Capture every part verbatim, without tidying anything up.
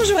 Bonjour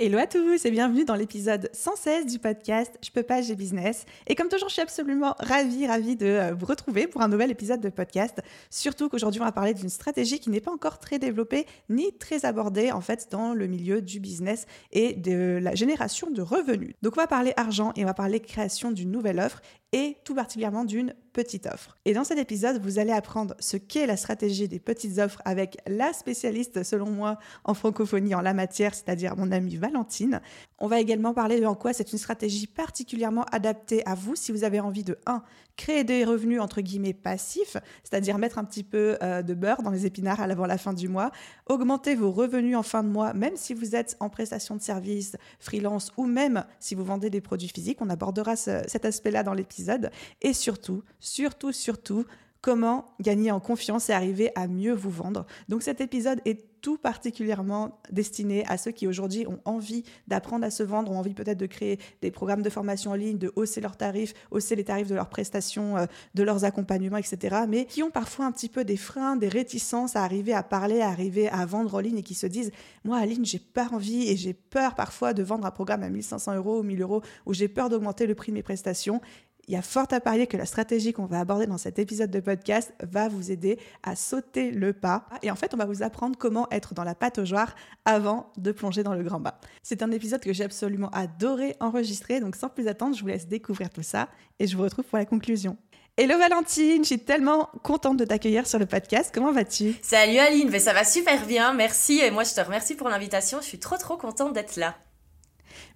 Hello à tous et bienvenue dans l'épisode cent seize du podcast Je peux pas, j'ai business. Et comme toujours, je suis absolument ravie, ravie de vous retrouver pour un nouvel épisode de podcast. Surtout qu'aujourd'hui, on va parler d'une stratégie qui n'est pas encore très développée ni très abordée en fait dans le milieu du business et de la génération de revenus. Donc on va parler argent et on va parler création d'une nouvelle offre et tout particulièrement d'une petite offre. Et dans cet épisode, vous allez apprendre ce qu'est la stratégie des petites offres avec la spécialiste, selon moi, en francophonie en la matière, c'est-à-dire mon amie Valentine. On va également parler de en quoi c'est une stratégie particulièrement adaptée à vous si vous avez envie de un créer des revenus entre guillemets passifs, c'est-à-dire mettre un petit peu euh, de beurre dans les épinards avant la fin du mois, augmenter vos revenus en fin de mois, même si vous êtes en prestation de services, freelance ou même si vous vendez des produits physiques. On abordera ce, cet aspect-là dans l'épisode. Et surtout, surtout, surtout, comment gagner en confiance et arriver à mieux vous vendre. Donc cet épisode est tout particulièrement destiné à ceux qui aujourd'hui ont envie d'apprendre à se vendre, ont envie peut-être de créer des programmes de formation en ligne, de hausser leurs tarifs, hausser les tarifs de leurs prestations, euh, de leurs accompagnements, et cetera. Mais qui ont parfois un petit peu des freins, des réticences à arriver à parler, à arriver à vendre en ligne et qui se disent « Moi, Aline, j'ai pas envie et j'ai peur parfois de vendre un programme à mille cinq cents euros ou mille euros ou j'ai peur d'augmenter le prix de mes prestations. » Il y a fort à parier que la stratégie qu'on va aborder dans cet épisode de podcast va vous aider à sauter le pas. Et en fait, on va vous apprendre comment être dans la pâte au genre avant de plonger dans le grand bain. C'est un épisode que j'ai absolument adoré enregistrer. Donc sans plus attendre, je vous laisse découvrir tout ça et je vous retrouve pour la conclusion. Hello Valentine, je suis tellement contente de t'accueillir sur le podcast. Comment vas-tu ? Salut Aline, mais ça va super bien, merci. Et moi, je te remercie pour l'invitation. Je suis trop trop contente d'être là.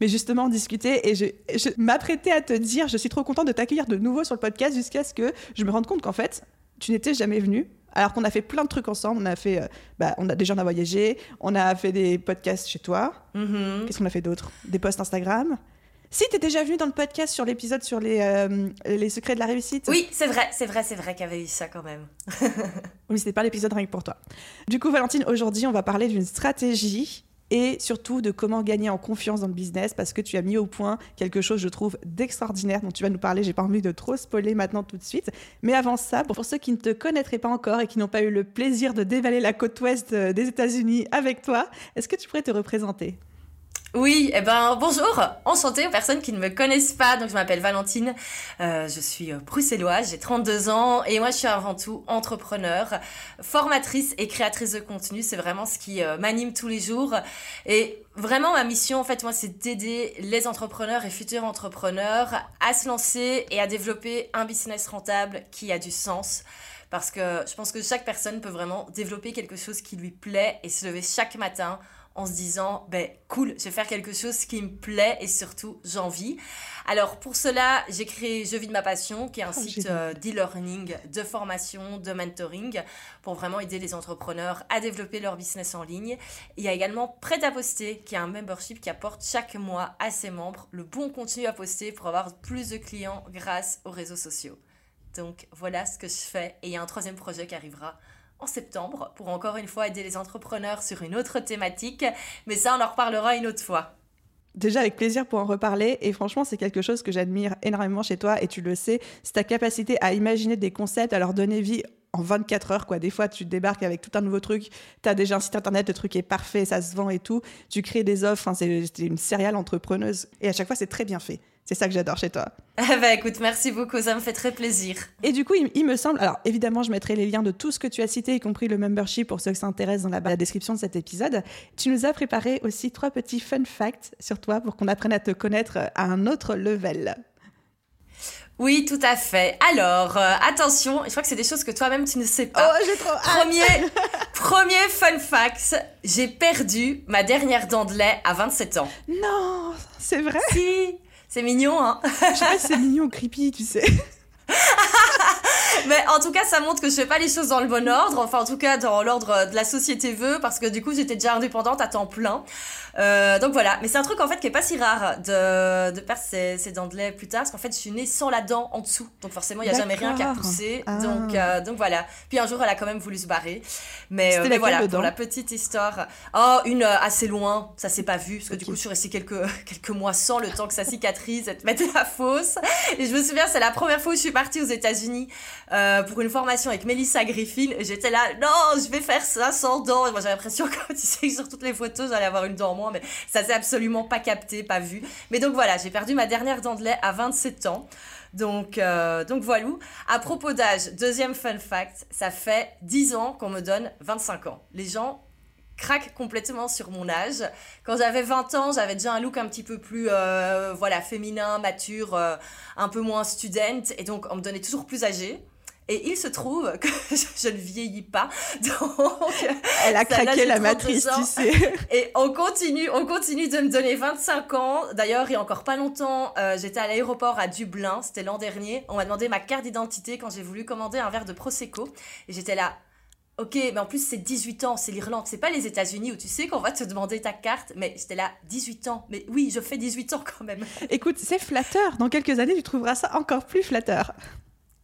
Mais justement, on discutait et je, je m'apprêtais à te dire, je suis trop contente de t'accueillir de nouveau sur le podcast jusqu'à ce que je me rende compte qu'en fait, tu n'étais jamais venue. Alors qu'on a fait plein de trucs ensemble, on a fait, euh, bah, on a déjà on a voyagé, on a fait des podcasts chez toi. Mm-hmm. Qu'est-ce qu'on a fait d'autre ? Des posts Instagram. Si, t'es déjà venue dans le podcast sur l'épisode sur les, euh, les secrets de la réussite. Oui, c'est vrai, c'est vrai, c'est vrai qu'il y avait eu ça quand même. Oui, c'était pas l'épisode rien que pour toi. Du coup, Valentine, aujourd'hui, on va parler d'une stratégie et surtout de comment gagner en confiance dans le business parce que tu as mis au point quelque chose, je trouve, d'extraordinaire dont tu vas nous parler. J'ai pas envie de trop spoiler maintenant tout de suite. Mais avant ça, pour ceux qui ne te connaîtraient pas encore et qui n'ont pas eu le plaisir de dévaler la côte ouest des États-Unis avec toi, est-ce que tu pourrais te représenter ? Oui, eh ben bonjour, enchantée aux personnes qui ne me connaissent pas. Donc je m'appelle Valentine, euh, je suis bruxelloise, j'ai trente-deux ans et moi je suis avant tout entrepreneur, formatrice et créatrice de contenu. C'est vraiment ce qui euh, m'anime tous les jours et vraiment ma mission en fait moi c'est d'aider les entrepreneurs et futurs entrepreneurs à se lancer et à développer un business rentable qui a du sens. Parce que je pense que chaque personne peut vraiment développer quelque chose qui lui plaît et se lever chaque matin en se disant ben cool, je vais faire quelque chose qui me plaît et surtout j'envie. Alors pour cela, j'ai créé Je vis de ma passion qui est un oh, site euh, d'e-learning, de formation, de mentoring pour vraiment aider les entrepreneurs à développer leur business en ligne. Et il y a également Prêt à poster qui est un membership qui apporte chaque mois à ses membres le bon contenu à poster pour avoir plus de clients grâce aux réseaux sociaux. Donc voilà ce que je fais et il y a un troisième projet qui arrivera en septembre, pour encore une fois aider les entrepreneurs sur une autre thématique. Mais ça, on en reparlera une autre fois. Déjà avec plaisir pour en reparler et franchement c'est quelque chose que j'admire énormément chez toi et tu le sais, c'est ta capacité à imaginer des concepts, à leur donner vie en vingt-quatre heures quoi. Des fois tu débarques avec tout un nouveau truc, t'as déjà un site internet, le truc est parfait, ça se vend et tout, tu crées des offres, hein, c'est, c'est une serial entrepreneuse et à chaque fois c'est très bien fait. C'est ça que j'adore chez toi. Ah bah écoute, merci beaucoup, ça me fait très plaisir. Et du coup, il, il me semble... Alors évidemment, je mettrai les liens de tout ce que tu as cité, y compris le membership pour ceux qui s'intéressent dans la, la description de cet épisode. Tu nous as préparé aussi trois petits fun facts sur toi pour qu'on apprenne à te connaître à un autre level. Oui, tout à fait. Alors, euh, attention, je crois que c'est des choses que toi-même, tu ne sais pas. Oh, j'ai trop hâte. Premier, premier fun fact, j'ai perdu ma dernière dent de lait à vingt-sept ans. Non, c'est vrai ? Si. C'est mignon, hein. Je sais pas si c'est mignon ou creepy, tu sais. Mais en tout cas, ça montre que je fais pas les choses dans le bon ordre. Enfin, en tout cas, dans l'ordre de la société veut, parce que du coup, j'étais déjà indépendante à temps plein. Euh, donc voilà. Mais c'est un truc, en fait, qui est pas si rare de, de perdre ses, ses dents de lait plus tard. Parce qu'en fait, je suis née sans la dent en dessous. Donc forcément, il n'y a jamais rien qui a poussé. Ah. Donc, euh, donc voilà. Puis un jour, elle a quand même voulu se barrer. Mais, euh, mais voilà, pour la petite histoire. Oh, une euh, assez loin. Ça s'est pas vu. Parce que okay. du coup, je suis restée quelques, quelques mois sans, le temps que ça cicatrise, elle te mettait la fausse. Et je me souviens, c'est la première fois où je suis partie aux États-Unis euh, pour une formation avec Mélissa Griffin. Et j'étais là, non, je vais faire ça sans dents. Et moi, j'avais l'impression que, tu sais, que sur toutes les photos, j'allais avoir une dent en moins. Mais ça s'est absolument pas capté, pas vu. Mais donc voilà, j'ai perdu ma dernière dent de lait à vingt-sept ans. Donc, euh, donc voilou. À propos d'âge, deuxième fun fact, ça fait dix ans qu'on me donne vingt-cinq ans. Les gens craque complètement sur mon âge. Quand j'avais vingt ans, j'avais déjà un look un petit peu plus euh, voilà, féminin, mature, euh, un peu moins student. Et donc, on me donnait toujours plus âgée. Et il se trouve que je ne vieillis pas. Donc, elle a craqué la matrice, tu sais. Et on continue, on continue de me donner vingt-cinq ans. D'ailleurs, il y a encore pas longtemps, euh, j'étais à l'aéroport à Dublin. C'était l'an dernier. On m'a demandé ma carte d'identité quand j'ai voulu commander un verre de Prosecco. Et j'étais là... Ok, mais en plus, c'est dix-huit ans, c'est l'Irlande, c'est pas les États-Unis où tu sais qu'on va te demander ta carte, mais j'étais là, dix-huit ans, mais oui, je fais dix-huit ans quand même. Écoute, c'est flatteur, dans quelques années, tu trouveras ça encore plus flatteur.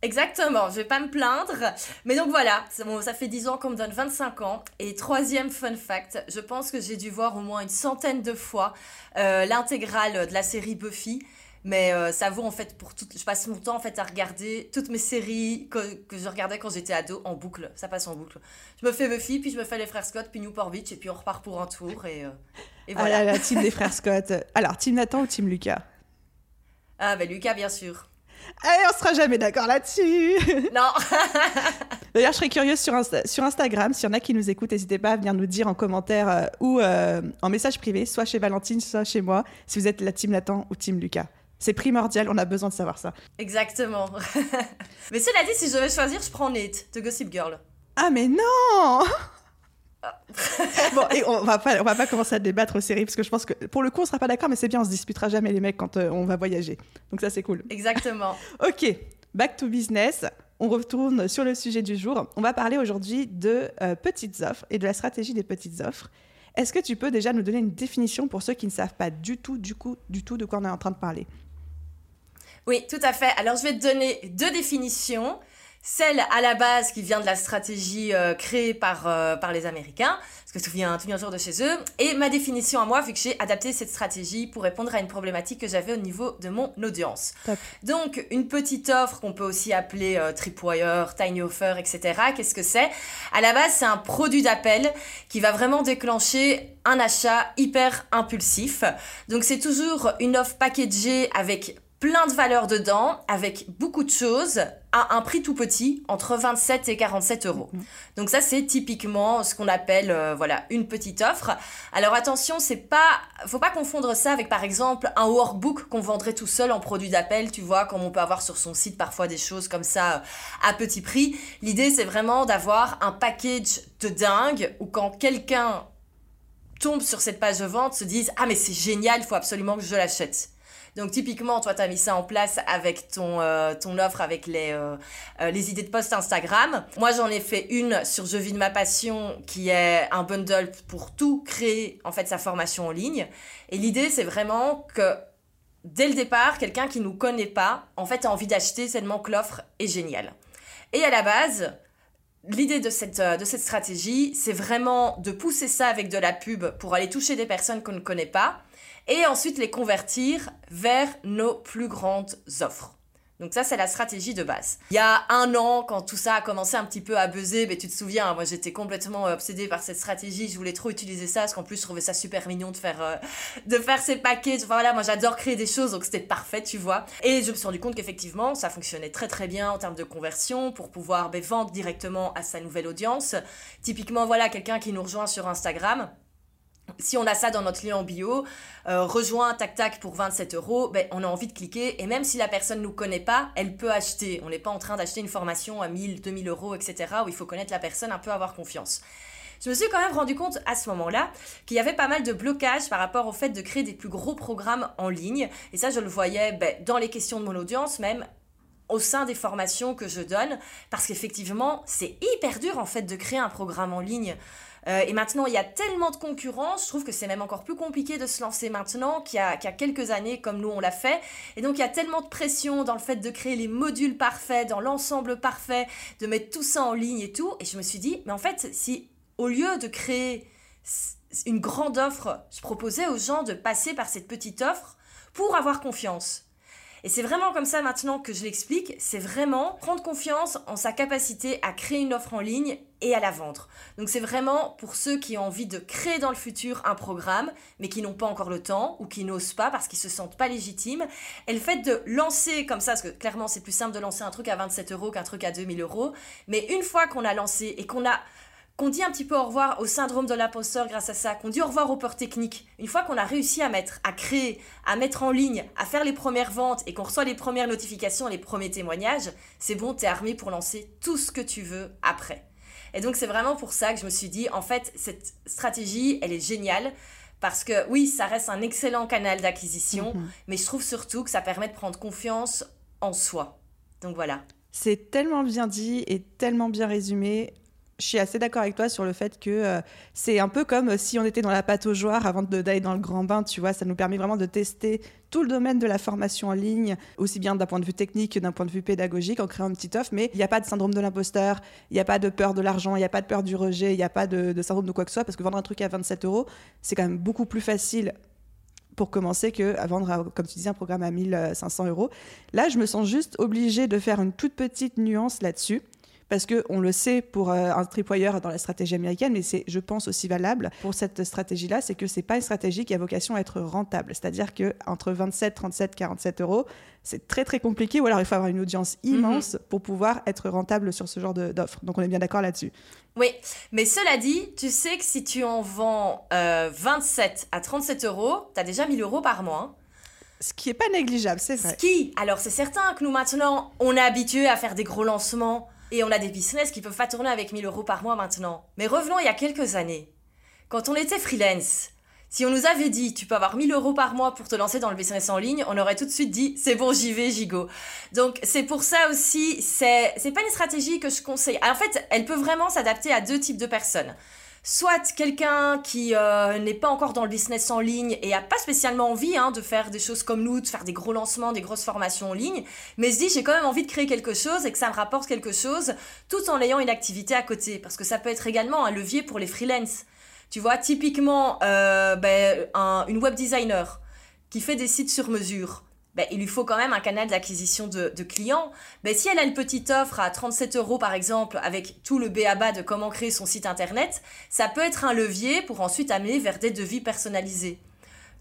Exactement, je vais pas me plaindre, mais donc voilà, bon, ça fait dix ans qu'on me donne vingt-cinq ans, et troisième fun fact, je pense que j'ai dû voir au moins une centaine de fois euh, l'intégrale de la série Buffy. Mais euh, ça vaut en fait pour tout... Je passe mon temps en fait à regarder toutes mes séries que, que je regardais quand j'étais ado en boucle. Ça passe en boucle. Je me fais Buffy, puis je me fais Les Frères Scott, puis Newport Beach, et puis on repart pour un tour. Et, euh, et voilà. Ah là là, team des Frères Scott. Alors, team Nathan ou team Lucas? Ah ben Lucas, bien sûr. Allez, on sera jamais d'accord là-dessus. Non. D'ailleurs, je serais curieuse sur, Insta- sur Instagram, s'il y en a qui nous écoutent, n'hésitez pas à venir nous dire en commentaire euh, ou euh, en message privé, soit chez Valentine, soit chez moi, si vous êtes la team Nathan ou team Lucas. C'est primordial, on a besoin de savoir ça. Exactement. Mais cela dit, si je devais choisir, je prends Nate de Gossip Girl. Ah mais non. Bon, et on va pas, on va pas commencer à débattre aux séries, parce que je pense que pour le coup, on sera pas d'accord, mais c'est bien, on se disputera jamais les mecs quand euh, on va voyager. Donc ça, c'est cool. Exactement. Ok, back to business. On retourne sur le sujet du jour. On va parler aujourd'hui de euh, petites offres et de la stratégie des petites offres. Est-ce que tu peux déjà nous donner une définition pour ceux qui ne savent pas du tout, du coup, du tout de quoi on est en train de parler? Oui, tout à fait. Alors, je vais te donner deux définitions. Celle à la base qui vient de la stratégie euh, créée par, euh, par les Américains, parce que tout vient, tout vient toujours de chez eux. Et ma définition à moi, vu que j'ai adapté cette stratégie pour répondre à une problématique que j'avais au niveau de mon audience. Top. Donc, une petite offre qu'on peut aussi appeler euh, Tripwire, Tiny Offer, et cetera. Qu'est-ce que c'est? À la base, c'est un produit d'appel qui va vraiment déclencher un achat hyper impulsif. Donc, c'est toujours une offre packagée avec plein de valeurs dedans, avec beaucoup de choses, à un prix tout petit, entre vingt-sept et quarante-sept euros. Mmh. Donc ça, c'est typiquement ce qu'on appelle euh, voilà, une petite offre. Alors attention, c'est pas, faut pas confondre ça avec, par exemple, un workbook qu'on vendrait tout seul en produit d'appel, tu vois, comme on peut avoir sur son site parfois des choses comme ça, euh, à petit prix. L'idée, c'est vraiment d'avoir un package de dingue, où quand quelqu'un tombe sur cette page de vente, se dise « Ah, mais c'est génial, il faut absolument que je l'achète ». Donc typiquement, toi, tu as mis ça en place avec ton, euh, ton offre, avec les, euh, euh, les idées de post Instagram. Moi, j'en ai fait une sur Je vis de ma passion, qui est un bundle pour tout créer, en fait, sa formation en ligne. Et l'idée, c'est vraiment que dès le départ, quelqu'un qui ne nous connaît pas, en fait, a envie d'acheter tellement que l'offre est géniale. Et à la base, l'idée de cette, de cette stratégie, c'est vraiment de pousser ça avec de la pub pour aller toucher des personnes qu'on ne connaît pas, et ensuite les convertir vers nos plus grandes offres. Donc ça, c'est la stratégie de base. Il y a un an, quand tout ça a commencé un petit peu à buzzer, mais tu te souviens, moi j'étais complètement obsédée par cette stratégie, je voulais trop utiliser ça, parce qu'en plus je trouvais ça super mignon de faire, euh, de faire ces paquets. Enfin voilà, moi j'adore créer des choses, donc c'était parfait, tu vois. Et je me suis rendu compte qu'effectivement, ça fonctionnait très très bien en termes de conversion, pour pouvoir bah, vendre directement à sa nouvelle audience. Typiquement, voilà, quelqu'un qui nous rejoint sur Instagram, si on a ça dans notre lien en bio, euh, rejoint tac tac pour vingt-sept euros, ben, on a envie de cliquer. Et même si la personne ne nous connaît pas, elle peut acheter. On n'est pas en train d'acheter une formation à mille, deux mille euros, et cetera, où il faut connaître la personne, un peu avoir confiance. Je me suis quand même rendu compte à ce moment-là qu'il y avait pas mal de blocages par rapport au fait de créer des plus gros programmes en ligne. Et ça, je le voyais ben, dans les questions de mon audience même. au sein des formations que je donne, parce qu'effectivement, c'est hyper dur en fait de créer un programme en ligne. Euh, et maintenant, il y a tellement de concurrence, je trouve que c'est même encore plus compliqué de se lancer maintenant qu'il y a, qu'il y a quelques années, comme nous on l'a fait. Et donc, il y a tellement de pression dans le fait de créer les modules parfaits, dans l'ensemble parfait, de mettre tout ça en ligne et tout. Et je me suis dit, mais en fait, si au lieu de créer une grande offre, je proposais aux gens de passer par cette petite offre pour avoir confiance. Et c'est vraiment comme ça maintenant que je l'explique, c'est vraiment prendre confiance en sa capacité à créer une offre en ligne et à la vendre. Donc c'est vraiment pour ceux qui ont envie de créer dans le futur un programme, mais qui n'ont pas encore le temps ou qui n'osent pas parce qu'ils se sentent pas légitimes. Et le fait de lancer comme ça, parce que clairement c'est plus simple de lancer un truc à vingt-sept euros qu'un truc à deux mille euros, mais une fois qu'on a lancé et qu'on a... qu'on dit un petit peu au revoir au syndrome de l'imposteur grâce à ça, qu'on dit au revoir aux peurs techniques. Une fois qu'on a réussi à mettre, à créer, à mettre en ligne, à faire les premières ventes et qu'on reçoit les premières notifications, les premiers témoignages, c'est bon, t'es armé pour lancer tout ce que tu veux après. Et donc, c'est vraiment pour ça que je me suis dit, en fait, cette stratégie, elle est géniale parce que oui, ça reste un excellent canal d'acquisition, mmh. mais je trouve surtout que ça permet de prendre confiance en soi. Donc voilà. C'est tellement bien dit et tellement bien résumé. Je suis assez d'accord avec toi sur le fait que euh, c'est un peu comme si on était dans la pataugeoire avant de, d'aller dans le grand bain, tu vois. Ça nous permet vraiment de tester tout le domaine de la formation en ligne, aussi bien d'un point de vue technique que d'un point de vue pédagogique, en créant une petite offre. Mais il n'y a pas de syndrome de l'imposteur, il n'y a pas de peur de l'argent, il n'y a pas de peur du rejet, il n'y a pas de, de syndrome de quoi que ce soit, parce que vendre un truc à vingt-sept euros, c'est quand même beaucoup plus facile pour commencer qu'à vendre, à, comme tu disais, un programme à mille cinq cents euros. Là, je me sens juste obligée de faire une toute petite nuance là-dessus. Parce qu'on le sait pour euh, un tripwire dans la stratégie américaine, mais c'est, je pense, aussi valable pour cette stratégie-là, c'est que ce n'est pas une stratégie qui a vocation à être rentable. C'est-à-dire qu'entre vingt-sept, trente-sept, quarante-sept euros, c'est très, très compliqué. Ou alors, il faut avoir une audience immense mm-hmm. pour pouvoir être rentable sur ce genre de, d'offre. Donc, on est bien d'accord là-dessus. Oui, mais cela dit, tu sais que si tu en vends euh, vingt-sept à trente-sept euros, tu as déjà mille euros par mois. Hein. Ce qui n'est pas négligeable, c'est vrai. Ce qui, alors c'est certain que nous, maintenant, on est habitués à faire des gros lancements. Et on a des business qui peuvent pas tourner avec mille euros par mois maintenant. Mais revenons il y a quelques années. Quand on était freelance, si on nous avait dit « tu peux avoir mille euros par mois pour te lancer dans le business en ligne », on aurait tout de suite dit « c'est bon, j'y vais, j'y go ». Donc c'est pour ça aussi, c'est, c'est pas une stratégie que je conseille. Alors, en fait, elle peut vraiment s'adapter à deux types de personnes. Soit quelqu'un qui euh, n'est pas encore dans le business en ligne et n'a pas spécialement envie hein, de faire des choses comme nous, de faire des gros lancements, des grosses formations en ligne, mais se dit j'ai quand même envie de créer quelque chose et que ça me rapporte quelque chose tout en ayant une activité à côté. Parce que ça peut être également un levier pour les freelances. Tu vois, typiquement, euh, ben, un, une web designer qui fait des sites sur mesure. Ben, il lui faut quand même un canal d'acquisition de, de clients. Ben, si elle a une petite offre à trente-sept euros, par exemple, avec tout le b a ba de comment créer son site internet, ça peut être un levier pour ensuite amener vers des devis personnalisés.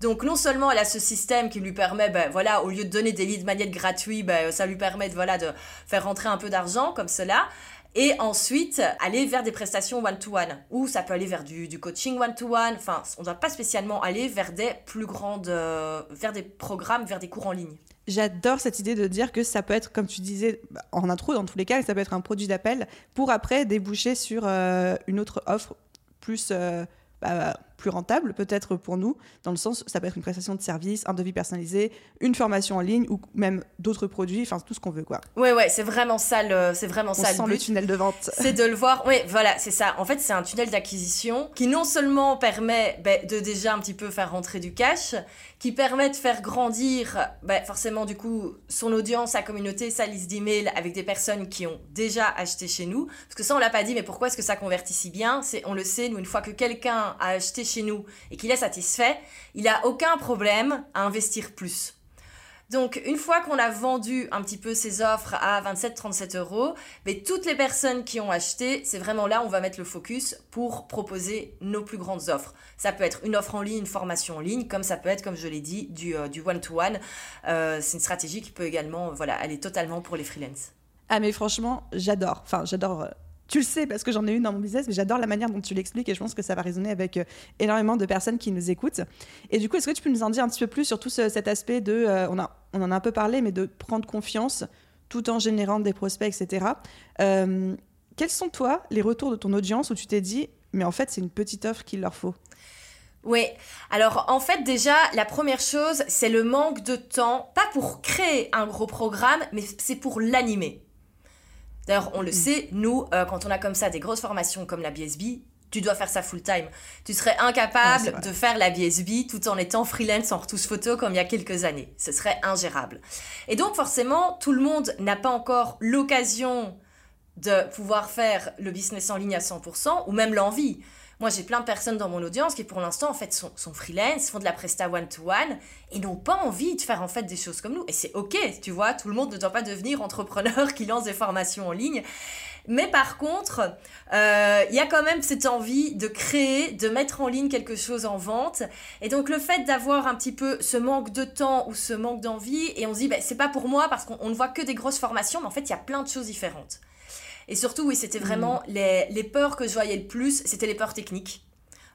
Donc, non seulement elle a ce système qui lui permet, ben, voilà, au lieu de donner des leads magnets gratuits, ben, ça lui permet de, voilà, de faire rentrer un peu d'argent comme cela. Et ensuite, aller vers des prestations one-to-one. Ou ça peut aller vers du, du coaching one-to-one. Enfin, on ne doit pas spécialement aller vers des plus grandes... Euh, vers des programmes, vers des cours en ligne. J'adore cette idée de dire que ça peut être, comme tu disais en intro, dans tous les cas, ça peut être un produit d'appel pour après déboucher sur euh, une autre offre plus... Euh, bah, plus rentable peut-être pour nous, dans le sens ça peut être une prestation de service, un devis personnalisé, une formation en ligne ou même d'autres produits, enfin tout ce qu'on veut quoi. Ouais ouais, c'est vraiment ça le c'est vraiment ça le but. On sent le tunnel de vente. C'est de le voir. Oui, voilà, c'est ça. En fait, c'est un tunnel d'acquisition qui non seulement permet bah, de déjà un petit peu faire rentrer du cash, qui permet de faire grandir bah, forcément du coup son audience, sa communauté, sa liste d'emails avec des personnes qui ont déjà acheté chez nous, parce que ça on l'a pas dit, mais pourquoi est-ce que ça convertit si bien ? C'est on le sait, nous une fois que quelqu'un a acheté chez chez nous et qu'il est satisfait, il n'a aucun problème à investir plus. Donc, une fois qu'on a vendu un petit peu ces offres à vingt-sept trente-sept euros, mais toutes les personnes qui ont acheté, c'est vraiment là où on va mettre le focus pour proposer nos plus grandes offres. Ça peut être une offre en ligne, une formation en ligne, comme ça peut être, comme je l'ai dit, du, euh, du one-to-one. Euh, c'est une stratégie qui peut également, voilà, aller totalement pour les freelances. Ah mais franchement, j'adore. Enfin, j'adore... Euh... Tu le sais parce que j'en ai une dans mon business, mais j'adore la manière dont tu l'expliques et je pense que ça va résonner avec énormément de personnes qui nous écoutent. Et du coup, est-ce que tu peux nous en dire un petit peu plus sur tout ce, cet aspect de, euh, on, a, on en a un peu parlé, mais de prendre confiance tout en générant des prospects, et cetera. Euh, quels sont, toi, les retours de ton audience où tu t'es dit, mais en fait, c'est une petite offre qu'il leur faut ? Oui, alors en fait déjà la première chose c'est le manque de temps, pas pour créer un gros programme mais c'est pour l'animer. D'ailleurs on le mmh. sait, nous euh, quand on a comme ça des grosses formations comme la B S B, tu dois faire ça full time. Tu serais incapable ouais, de faire la B S B tout en étant freelance en retouche photo comme il y a quelques années, ce serait ingérable. Et donc forcément tout le monde n'a pas encore l'occasion de pouvoir faire le business en ligne à cent pour cent ou même l'envie. Moi, j'ai plein de personnes dans mon audience qui, pour l'instant, en fait, sont, sont freelance, font de la presta one-to-one et n'ont pas envie de faire, en fait, des choses comme nous. Et c'est OK, tu vois, tout le monde ne doit pas devenir entrepreneur qui lance des formations en ligne. Mais par contre, euh, y a quand même cette envie de créer, de mettre en ligne quelque chose en vente. Et donc, le fait d'avoir un petit peu ce manque de temps ou ce manque d'envie et on se dit, ben, c'est pas pour moi parce qu'on ne voit que des grosses formations, mais en fait, il y a plein de choses différentes. Et surtout, oui, c'était vraiment mmh. les, les peurs que je voyais le plus, c'était les peurs techniques.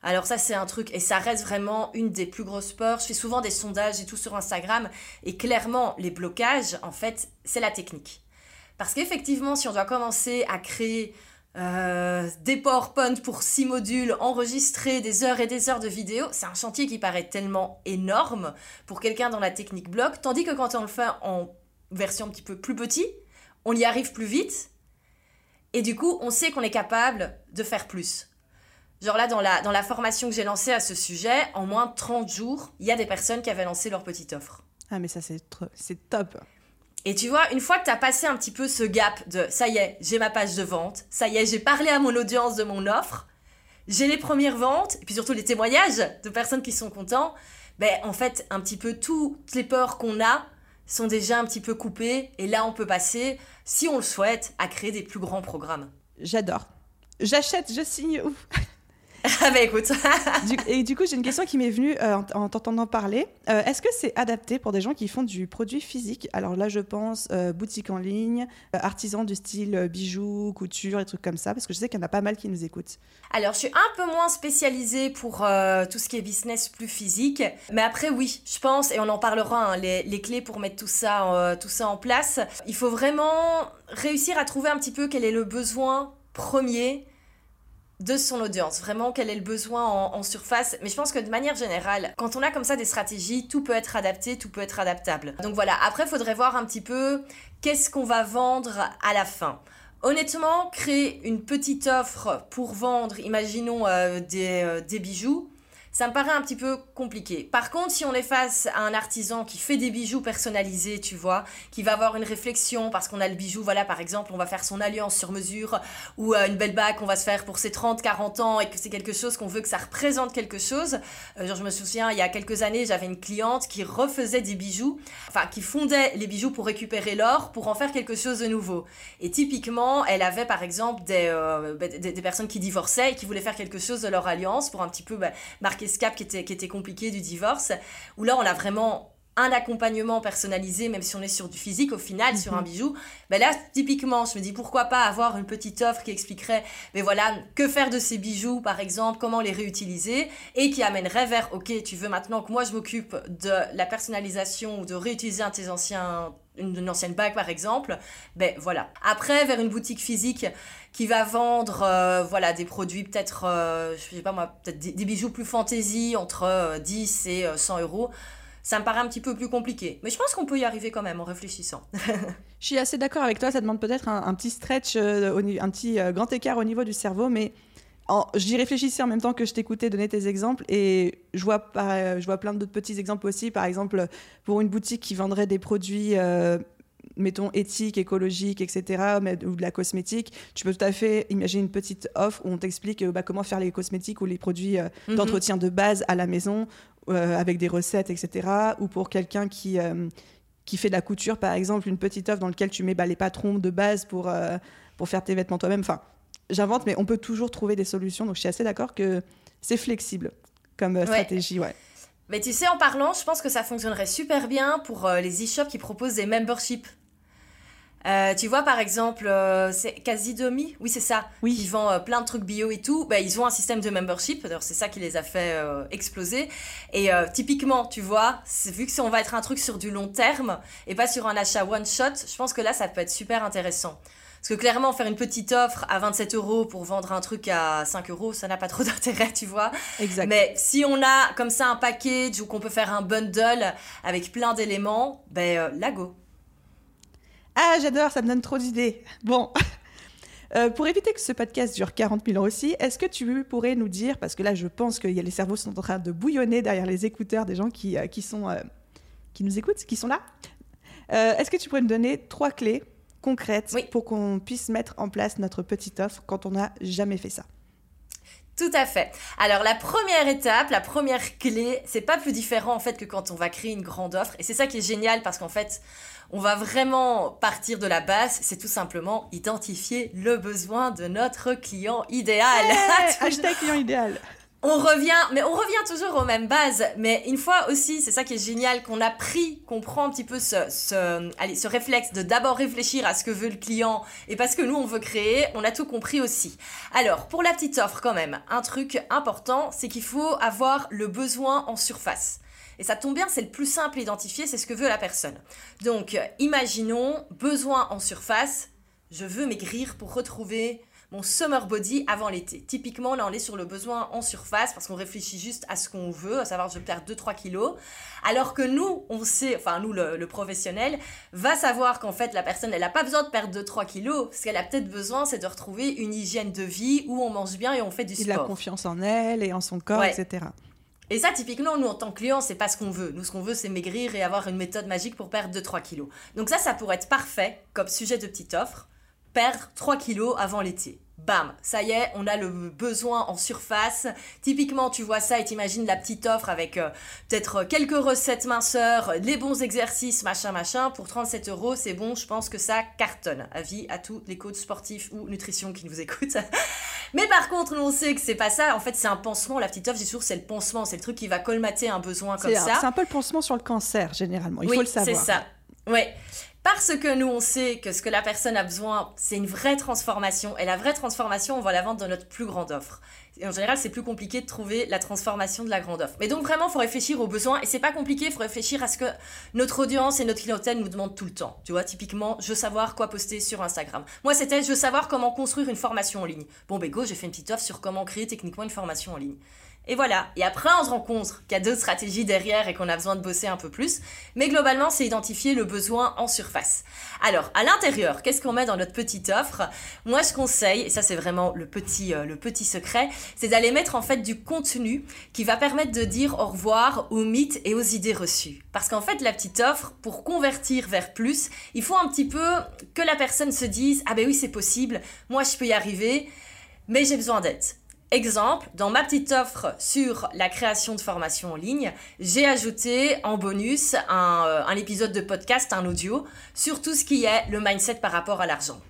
Alors ça, c'est un truc, et ça reste vraiment une des plus grosses peurs. Je fais souvent des sondages et tout sur Instagram, et clairement, les blocages, en fait, c'est la technique. Parce qu'effectivement, si on doit commencer à créer euh, des PowerPoint pour six modules, enregistrer des heures et des heures de vidéos, c'est un chantier qui paraît tellement énorme pour quelqu'un dans la technique blog, tandis que quand on le fait en version un petit peu plus petite, on y arrive plus vite. Et du coup, on sait qu'on est capable de faire plus. Genre là, dans la, dans la formation que j'ai lancée à ce sujet, en moins de trente jours, il y a des personnes qui avaient lancé leur petite offre. Ah mais ça, c'est, tr- c'est top. Et tu vois, une fois que tu as passé un petit peu ce gap de « ça y est, j'ai ma page de vente », « ça y est, j'ai parlé à mon audience de mon offre », « j'ai les premières ventes », et puis surtout les témoignages de personnes qui sont contents, ben, en fait, un petit peu toutes les peurs qu'on a, sont déjà un petit peu coupés et là on peut passer, si on le souhaite, à créer des plus grands programmes. J'adore. J'achète, je signe où? Ah bah écoute. du, et du coup j'ai une question qui m'est venue euh, en, en t'entendant parler. Euh, est-ce que c'est adapté pour des gens qui font du produit physique? Alors là je pense euh, boutique en ligne, euh, artisans du style euh, bijoux, couture, des trucs comme ça, parce que je sais qu'il y en a pas mal qui nous écoutent. Alors je suis un peu moins spécialisée pour euh, tout ce qui est business plus physique, mais après oui, je pense, et on en parlera, hein, les, les clés pour mettre tout ça, euh, tout ça en place. Il faut vraiment réussir à trouver un petit peu quel est le besoin premier de son audience, vraiment quel est le besoin en, en surface, mais je pense que de manière générale quand on a comme ça des stratégies, tout peut être adapté, tout peut être adaptable, donc voilà. Après faudrait voir un petit peu qu'est-ce qu'on va vendre à la fin. Honnêtement, créer une petite offre pour vendre, imaginons euh, des, euh, des bijoux, ça me paraît un petit peu compliqué. Par contre, si on est face à un artisan qui fait des bijoux personnalisés, tu vois, qui va avoir une réflexion parce qu'on a le bijou, voilà, par exemple, on va faire son alliance sur mesure ou euh, une belle bague qu'on va se faire pour ses trente, quarante ans et que c'est quelque chose qu'on veut que ça représente quelque chose. Euh, genre, je me souviens, il y a quelques années, j'avais une cliente qui refaisait des bijoux, enfin, qui fondait les bijoux pour récupérer l'or, pour en faire quelque chose de nouveau. Et typiquement, elle avait, par exemple, des, euh, des, des personnes qui divorçaient et qui voulaient faire quelque chose de leur alliance pour un petit peu bah, marquer cap qui était, qui était compliqué du divorce, où là on a vraiment un accompagnement personnalisé, même si on est sur du physique au final, mm-hmm. sur un bijou, ben là typiquement je me dis pourquoi pas avoir une petite offre qui expliquerait, mais voilà, que faire de ces bijoux par exemple, comment les réutiliser et qui amènerait vers, ok, tu veux maintenant que moi je m'occupe de la personnalisation ou de réutiliser un de tes anciens une ancienne bague par exemple, ben voilà. Après, vers une boutique physique qui va vendre euh, voilà, des produits peut-être, euh, je sais pas moi, peut-être des, des bijoux plus fantaisie entre euh, dix et cent euros, ça me paraît un petit peu plus compliqué. Mais je pense qu'on peut y arriver quand même en réfléchissant. Je suis assez d'accord avec toi, ça demande peut-être un, un petit stretch, euh, au, un petit euh, grand écart au niveau du cerveau, mais en, j'y réfléchissais en même temps que je t'écoutais donner tes exemples et je vois, par, je vois plein d'autres petits exemples aussi. Par exemple, pour une boutique qui vendrait des produits, euh, mettons, éthiques, écologiques, et cetera, mais, ou de la cosmétique, tu peux tout à fait imaginer une petite offre où on t'explique euh, bah, comment faire les cosmétiques ou les produits euh, mm-hmm. d'entretien de base à la maison euh, avec des recettes, et cetera. Ou pour quelqu'un qui, euh, qui fait de la couture, par exemple, une petite offre dans laquelle tu mets bah, les patrons de base pour, euh, pour faire tes vêtements toi-même. Enfin, j'invente, mais on peut toujours trouver des solutions. Donc, je suis assez d'accord que c'est flexible comme ouais. stratégie. Ouais. Mais tu sais, en parlant, je pense que ça fonctionnerait super bien pour euh, les e-shops qui proposent des memberships. Euh, tu vois, par exemple, euh, c'est Casidomi, oui, c'est ça, oui. qui vend euh, plein de trucs bio et tout. Bah, ils ont un système de membership, d'ailleurs, c'est ça qui les a fait euh, exploser. Et euh, typiquement, tu vois, c'est, vu que c'est, on va être un truc sur du long terme et pas sur un achat one-shot, je pense que là, ça peut être super intéressant. Parce que clairement, faire une petite offre à vingt-sept euros pour vendre un truc à cinq euros, ça n'a pas trop d'intérêt, tu vois. Exact. Mais si on a comme ça un package ou qu'on peut faire un bundle avec plein d'éléments, ben euh, là, go. Ah, j'adore, ça me donne trop d'idées. Bon, euh, pour éviter que ce podcast dure quarante mille ans aussi, est-ce que tu pourrais nous dire, parce que là, je pense que les cerveaux sont en train de bouillonner derrière les écouteurs des gens qui, euh, qui, sont, euh, qui nous écoutent, qui sont là. Euh, est-ce que tu pourrais nous donner trois clés concrètes oui. pour qu'on puisse mettre en place notre petite offre quand on n'a jamais fait ça? Tout à fait. Alors la première étape, la première clé, c'est pas plus différent en fait que quand on va créer une grande offre. Et c'est ça qui est génial parce qu'en fait, on va vraiment partir de la base. C'est tout simplement identifier le besoin de notre client idéal. Hey, hashtag client idéal. On revient, mais on revient toujours aux mêmes bases. Mais une fois aussi, c'est ça qui est génial, qu'on a pris, qu'on prend un petit peu ce, ce, allez, ce réflexe de d'abord réfléchir à ce que veut le client et parce que nous, on veut créer, on a tout compris aussi. Alors, pour la petite offre quand même, un truc important, c'est qu'il faut avoir le besoin en surface. Et ça tombe bien, c'est le plus simple à identifier, c'est ce que veut la personne. Donc, imaginons, besoin en surface, je veux maigrir pour retrouver mon summer body avant l'été. Typiquement, là, on est sur le besoin en surface parce qu'on réfléchit juste à ce qu'on veut, à savoir je perds deux à trois kilos. Alors que nous, on sait, enfin nous, le, le professionnel, va savoir qu'en fait, la personne, elle n'a pas besoin de perdre deux à trois kilos. Ce qu'elle a peut-être besoin, c'est de retrouver une hygiène de vie où on mange bien et on fait du sport. Il a confiance en elle et en son corps, ouais. et cetera. Et ça, typiquement, nous, en tant que clients, c'est pas ce qu'on veut. Nous, ce qu'on veut, c'est maigrir et avoir une méthode magique pour perdre deux à trois kilos. Donc ça, ça pourrait être parfait comme sujet de petite offre. Perdre trois kilos avant l'été. Bam, ça y est, on a le besoin en surface. Typiquement, tu vois ça et t'imagines la petite offre avec euh, peut-être quelques recettes minceurs, les bons exercices, machin, machin. Pour trente-sept euros, c'est bon, je pense que ça cartonne. Avis à tous les coachs sportifs ou nutrition qui nous écoutent. Mais par contre, nous, on sait que c'est pas ça. En fait, c'est un pansement. La petite offre, j'ai toujours, c'est le pansement. C'est le truc qui va colmater un besoin comme c'est, ça. C'est un peu le pansement sur le cancer, généralement. Il oui, faut le savoir. Oui, c'est ça. Oui. Parce que nous, on sait que ce que la personne a besoin, c'est une vraie transformation. Et la vraie transformation, on va la vendre dans notre plus grande offre. Et en général, c'est plus compliqué de trouver la transformation de la grande offre. Mais donc vraiment, il faut réfléchir aux besoins. Et c'est pas compliqué, il faut réfléchir à ce que notre audience et notre clientèle nous demandent tout le temps. Tu vois, typiquement, je veux savoir quoi poster sur Instagram. Moi, c'était, je veux savoir comment construire une formation en ligne. Bon, ben go, j'ai fait une petite offre sur comment créer techniquement une formation en ligne. Et voilà. Et après, on se rend compte qu'il y a d'autres stratégies derrière et qu'on a besoin de bosser un peu plus. Mais globalement, c'est identifier le besoin en surface. Alors, à l'intérieur, qu'est-ce qu'on met dans notre petite offre? Moi, je conseille, et ça, c'est vraiment le petit, euh, le petit secret, c'est d'aller mettre en fait du contenu qui va permettre de dire au revoir aux mythes et aux idées reçues. Parce qu'en fait, la petite offre, pour convertir vers plus, il faut un petit peu que la personne se dise « Ah ben oui, c'est possible, moi, je peux y arriver, mais j'ai besoin d'aide ». Exemple, dans ma petite offre sur la création de formations en ligne, j'ai ajouté en bonus un, un épisode de podcast, un audio, sur tout ce qui est le mindset par rapport à l'argent.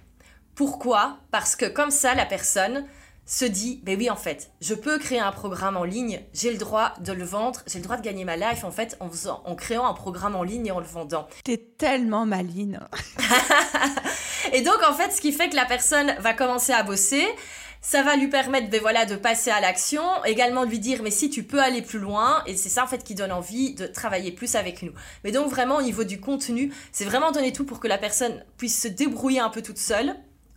Pourquoi ? Parce que comme ça, la personne se dit, ben oui, en fait, je peux créer un programme en ligne, j'ai le droit de le vendre, j'ai le droit de gagner ma life, en fait, en, faisant, en créant un programme en ligne et en le vendant. T'es tellement maline. Et donc, en fait, ce qui fait que la personne va commencer à bosser, ça va lui permettre ben voilà, de passer à l'action, également de lui dire « mais si tu peux aller plus loin » et c'est ça en fait qui donne envie de travailler plus avec nous. Mais donc vraiment au niveau du contenu, c'est vraiment donner tout pour que la personne puisse se débrouiller un peu toute seule.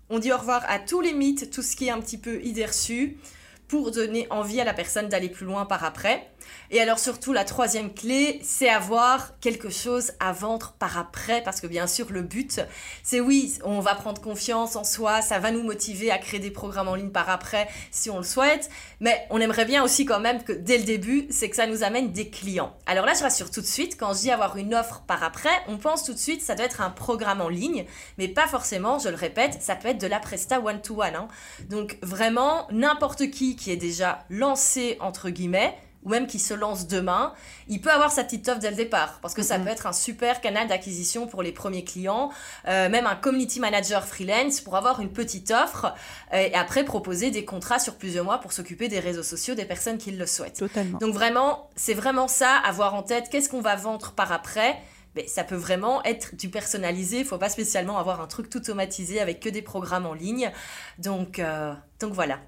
On dit au revoir à tous les mythes, tout ce qui est un petit peu idée reçue, pour donner envie à la personne d'aller plus loin par après. Et alors surtout la troisième clé, c'est avoir quelque chose à vendre par après, parce que bien sûr le but, c'est oui, on va prendre confiance en soi, ça va nous motiver à créer des programmes en ligne par après si on le souhaite, mais on aimerait bien aussi quand même que dès le début, c'est que ça nous amène des clients. Alors là je rassure tout de suite, quand je dis avoir une offre par après, on pense tout de suite ça doit être un programme en ligne, mais pas forcément, je le répète, ça peut être de la presta one-to-one, hein. Donc vraiment n'importe qui qui est déjà lancé entre guillemets ou même qui se lance demain, il peut avoir sa petite offre dès le départ parce que mm-hmm. ça peut être un super canal d'acquisition pour les premiers clients, euh, même un community manager freelance pour avoir une petite offre euh, et après proposer des contrats sur plusieurs mois pour s'occuper des réseaux sociaux des personnes qui le souhaitent. Totalement. Donc vraiment, c'est vraiment ça, avoir en tête qu'est-ce qu'on va vendre par après. Mais ça peut vraiment être du personnalisé, il ne faut pas spécialement avoir un truc tout automatisé avec que des programmes en ligne. Donc, euh, donc voilà.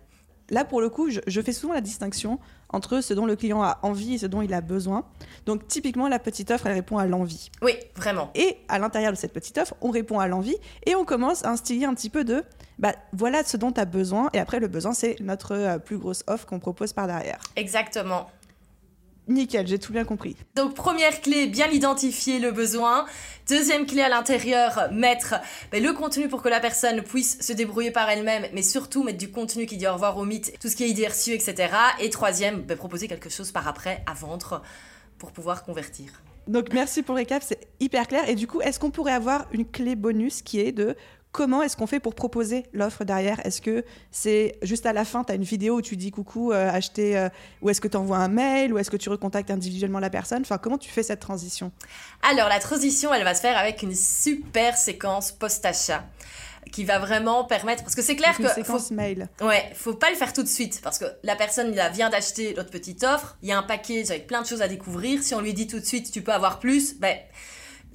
là, pour le coup, je, je fais souvent la distinction entre ce dont le client a envie et ce dont il a besoin. Donc, typiquement, la petite offre, elle répond à l'envie. Oui, vraiment. Et à l'intérieur de cette petite offre, on répond à l'envie et on commence à instiller un petit peu de bah, voilà ce dont tu as besoin. Et après, le besoin, c'est notre euh, plus grosse offre qu'on propose par derrière. Exactement. Nickel, j'ai tout bien compris. Donc première clé, bien identifier le besoin. Deuxième clé à l'intérieur, mettre ben, le contenu pour que la personne puisse se débrouiller par elle-même, mais surtout mettre du contenu qui dit au revoir au mythe, tout ce qui est idées reçues, et cetera. Et troisième, ben, proposer quelque chose par après à vendre pour pouvoir convertir. Donc merci pour le récap, c'est hyper clair. Et du coup, est-ce qu'on pourrait avoir une clé bonus qui est de... Comment est-ce qu'on fait pour proposer l'offre derrière ? Est-ce que c'est juste à la fin, tu as une vidéo où tu dis coucou, euh, achetez, euh, ou est-ce que tu envoies un mail, ou est-ce que tu recontactes individuellement la personne ? Enfin, comment tu fais cette transition ? Alors, la transition, elle va se faire avec une super séquence post-achat qui va vraiment permettre... Parce que c'est clair que... Une séquence faut... mail. Ouais, faut pas le faire tout de suite parce que la personne là, vient d'acheter notre petite offre, il y a un package avec plein de choses à découvrir. Si on lui dit tout de suite, tu peux avoir plus, ben...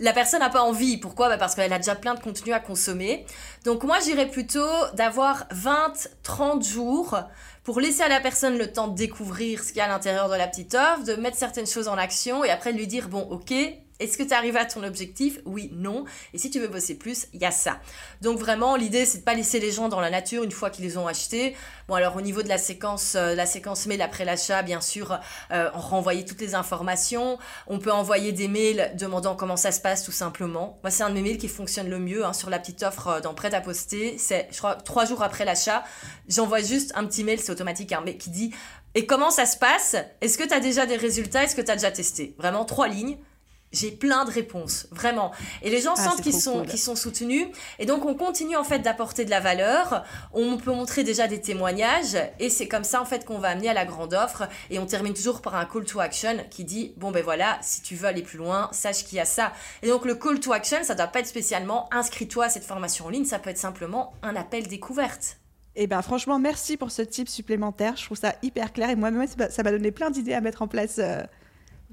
La personne n'a pas envie. Pourquoi ? Bah parce qu'elle a déjà plein de contenu à consommer. Donc moi, j'irais plutôt d'avoir vingt trente jours pour laisser à la personne le temps de découvrir ce qu'il y a à l'intérieur de la petite offre, de mettre certaines choses en action et après de lui dire « Bon, ok, est-ce que tu arrives à ton objectif ? Oui, non. Et si tu veux bosser plus, il y a ça. » Donc vraiment, l'idée, c'est de ne pas laisser les gens dans la nature une fois qu'ils les ont achetés. Bon, alors au niveau de la séquence, euh, la séquence mail après l'achat, bien sûr, euh, on renvoyait toutes les informations. On peut envoyer des mails demandant comment ça se passe, tout simplement. Moi, c'est un de mes mails qui fonctionne le mieux hein, sur la petite offre euh, dans Prêt à poster. C'est, je crois, trois jours après l'achat. J'envoie juste un petit mail, c'est automatique, hein, mais qui dit « Et comment ça se passe ? Est-ce que tu as déjà des résultats ? Est-ce que tu as déjà testé ?» Vraiment, trois lignes. J'ai plein de réponses, vraiment. Et les gens ah, sentent qu'ils sont, cool. qu'ils sont soutenus. Et donc, on continue, en fait, d'apporter de la valeur. On peut montrer déjà des témoignages. Et c'est comme ça, en fait, qu'on va amener à la grande offre. Et on termine toujours par un call to action qui dit, bon, ben voilà, si tu veux aller plus loin, sache qu'il y a ça. Et donc, le call to action, ça ne doit pas être spécialement inscris-toi à cette formation en ligne. Ça peut être simplement un appel découverte. Eh bien, franchement, merci pour ce tip supplémentaire. Je trouve ça hyper clair. Et moi-même, ça m'a donné plein d'idées à mettre en place... Euh...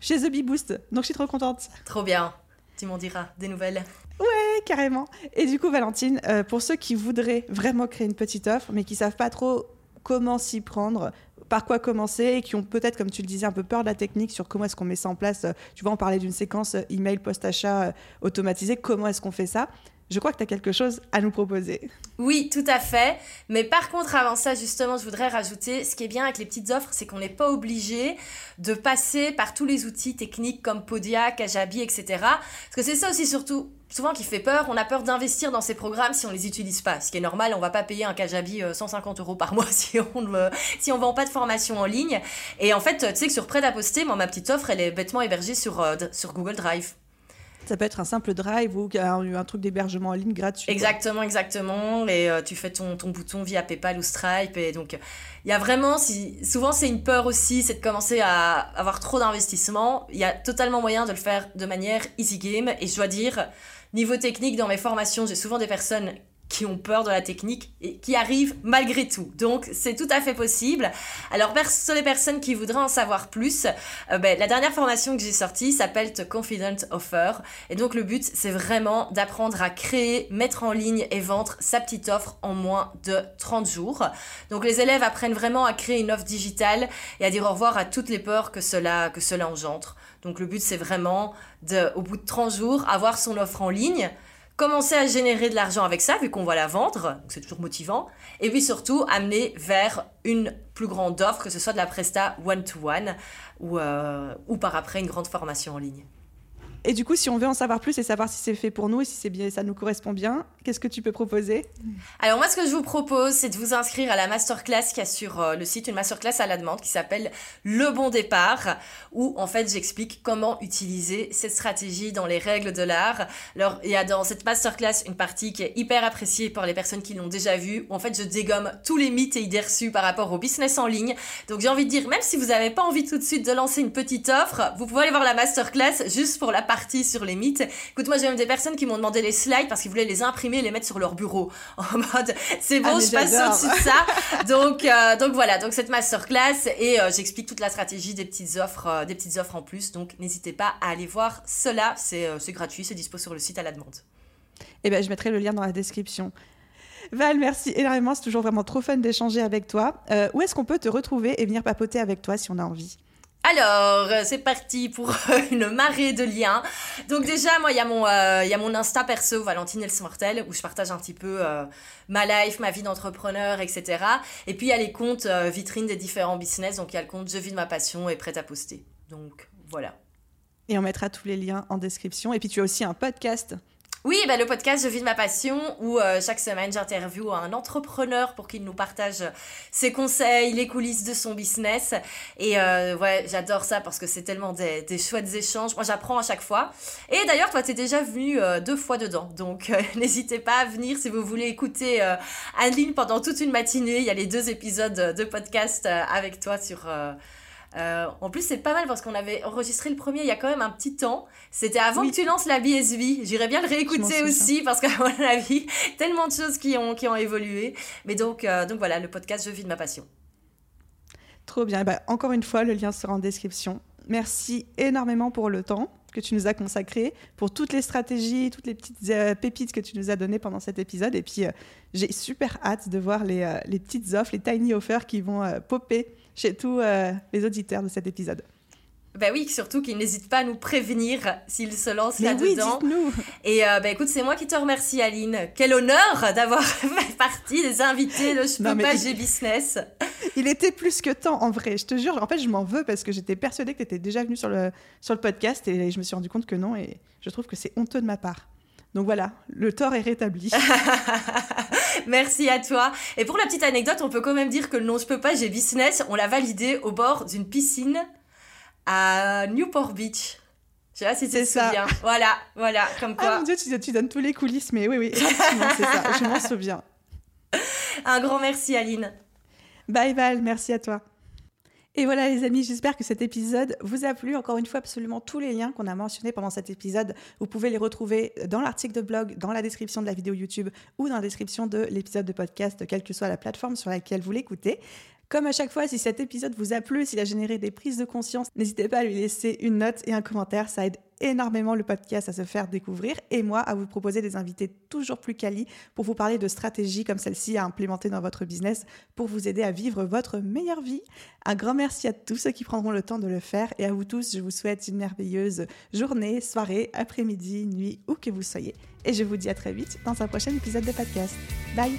chez Zobie Boost, donc je suis trop contente. Trop bien, tu m'en diras des nouvelles. Ouais, carrément. Et du coup, Valentine, euh, pour ceux qui voudraient vraiment créer une petite offre, mais qui ne savent pas trop comment s'y prendre, par quoi commencer, et qui ont peut-être, comme tu le disais, un peu peur de la technique sur comment est-ce qu'on met ça en place. Tu vois, on parlait d'une séquence email post-achat automatisée, comment est-ce qu'on fait ça ? Je crois que tu as quelque chose à nous proposer. Oui, tout à fait. Mais par contre, avant ça, justement, je voudrais rajouter, ce qui est bien avec les petites offres, c'est qu'on n'est pas obligé de passer par tous les outils techniques comme Podia, Kajabi, et cetera. Parce que c'est ça aussi surtout, souvent qui fait peur. On a peur d'investir dans ces programmes si on ne les utilise pas. Ce qui est normal, on ne va pas payer un Kajabi cent cinquante euros par mois si on ne si on vend pas de formation en ligne. Et en fait, tu sais que sur Prêt à poster, moi, ma petite offre, elle est bêtement hébergée sur, sur Google Drive. Ça peut être un simple drive ou un, un truc d'hébergement en ligne gratuit. Exactement, quoi. exactement. Et euh, tu fais ton, ton bouton via PayPal ou Stripe. Et donc, il y a vraiment... Si, souvent, c'est une peur aussi, c'est de commencer à avoir trop d'investissements. Il y a totalement moyen de le faire de manière easy game. Et je dois dire, niveau technique, dans mes formations, j'ai souvent des personnes qui ont peur de la technique et qui arrivent malgré tout. Donc, c'est tout à fait possible. Alors, pour pers- les personnes qui voudraient en savoir plus, euh, ben, la dernière formation que j'ai sortie s'appelle The Confident Offer. Et donc, le but, c'est vraiment d'apprendre à créer, mettre en ligne et vendre sa petite offre en moins de trente jours. Donc, les élèves apprennent vraiment à créer une offre digitale et à dire au revoir à toutes les peurs que cela, que cela engendre. Donc, le but, c'est vraiment, de, au bout de trente jours, avoir son offre en ligne, commencer à générer de l'argent avec ça, vu qu'on va la vendre, donc c'est toujours motivant, et puis surtout amener vers une plus grande offre, que ce soit de la presta one-to-one ou, euh, ou par après une grande formation en ligne. Et du coup, si on veut en savoir plus et savoir si c'est fait pour nous et si c'est bien, ça nous correspond bien, qu'est-ce que tu peux proposer ? Alors moi, ce que je vous propose, c'est de vous inscrire à la masterclass qu'il y a sur euh, le site, une masterclass à la demande qui s'appelle Le Bon Départ, où en fait, j'explique comment utiliser cette stratégie dans les règles de l'art. Alors, il y a dans cette masterclass une partie qui est hyper appréciée par les personnes qui l'ont déjà vue, où en fait, je dégomme tous les mythes et idées reçues par rapport au business en ligne. Donc, j'ai envie de dire, même si vous n'avez pas envie tout de suite de lancer une petite offre, vous pouvez aller voir la masterclass juste pour la partie partie sur les mythes. Écoute, moi j'ai même des personnes qui m'ont demandé les slides parce qu'ils voulaient les imprimer et les mettre sur leur bureau en mode c'est bon, ah, je passe au-dessus de ça. donc euh, donc voilà, donc cette masterclass et euh, j'explique toute la stratégie des petites offres euh, des petites offres en plus. Donc n'hésitez pas à aller voir cela, c'est euh, c'est gratuit, c'est dispo sur le site à la demande. Et eh ben je mettrai le lien dans la description. Val, merci énormément. C'est toujours vraiment trop fun d'échanger avec toi. Euh, où est-ce qu'on peut te retrouver et venir papoter avec toi si on a envie ? Alors, c'est parti pour une marée de liens. Donc déjà, moi, il y a mon, euh, il y a mon Insta perso, Valentine Helsmoortel, où je partage un petit peu euh, ma life, ma vie d'entrepreneur, et cetera. Et puis, il y a les comptes euh, vitrines des différents business. Donc, il y a le compte Je vis de ma passion et Prêt à poster. Donc, voilà. Et on mettra tous les liens en description. Et puis, tu as aussi un podcast. Oui, bah, le podcast Je vis de ma passion où euh, chaque semaine j'interviewe un entrepreneur pour qu'il nous partage ses conseils, les coulisses de son business. Et euh, ouais, j'adore ça parce que c'est tellement des, des chouettes échanges. Moi, j'apprends à chaque fois. Et d'ailleurs, toi, t'es déjà venue euh, deux fois dedans. Donc, euh, n'hésitez pas à venir si vous voulez écouter euh, Aline pendant toute une matinée. Il y a les deux épisodes de podcast euh, avec toi sur... Euh, Euh, en plus, c'est pas mal parce qu'on avait enregistré le premier il y a quand même un petit temps. C'était avant oui. que tu lances la B S V. J'irais bien le réécouter aussi ça. Parce qu'à mon avis, tellement de choses qui ont, qui ont évolué. Mais donc, euh, donc voilà, le podcast Je vis de ma passion. Trop bien. Bah, encore une fois, le lien sera en description. Merci énormément pour le temps que tu nous as consacré, pour toutes les stratégies, toutes les petites euh, pépites que tu nous as données pendant cet épisode. Et puis, euh, j'ai super hâte de voir les, euh, les petites offres, les tiny offers qui vont euh, popper chez tous euh, les auditeurs de cet épisode. Ben oui, surtout qu'ils n'hésitent pas à nous prévenir s'ils se lancent Mais là-dedans. Oui, dites-nous. Et euh, ben écoute, c'est moi qui te remercie, Aline. Quel honneur d'avoir fait partie des invités de Je peux pas, j'ai business. Il était plus que temps, en vrai. Je te jure, en fait, je m'en veux parce que j'étais persuadée que tu étais déjà venue sur le, sur le podcast et je me suis rendu compte que non. Et je trouve que c'est honteux de ma part. Donc voilà, le tort est rétabli. Merci à toi. Et pour la petite anecdote, on peut quand même dire que le nom Je peux pas, j'ai business, on l'a validé au bord d'une piscine à Newport Beach. Je sais pas si tu te souviens. Voilà, voilà, comme quoi. Ah mon Dieu, tu, tu donnes tous les coulisses, mais oui, oui, effectivement, c'est ça. Je m'en souviens. Un grand merci, Aline. Bye, Val, merci à toi. Et voilà les amis, j'espère que cet épisode vous a plu. Encore une fois, absolument tous les liens qu'on a mentionnés pendant cet épisode, vous pouvez les retrouver dans l'article de blog, dans la description de la vidéo YouTube ou dans la description de l'épisode de podcast, quelle que soit la plateforme sur laquelle vous l'écoutez. Comme à chaque fois, si cet épisode vous a plu, s'il a généré des prises de conscience, n'hésitez pas à lui laisser une note et un commentaire, ça aide énormément le podcast à se faire découvrir et moi à vous proposer des invités toujours plus quali pour vous parler de stratégies comme celle-ci à implémenter dans votre business pour vous aider à vivre votre meilleure vie. Un grand merci à tous ceux qui prendront le temps de le faire et à vous tous, je vous souhaite une merveilleuse journée, soirée, après-midi, nuit, où que vous soyez. Et je vous dis à très vite dans un prochain épisode de podcast. Bye!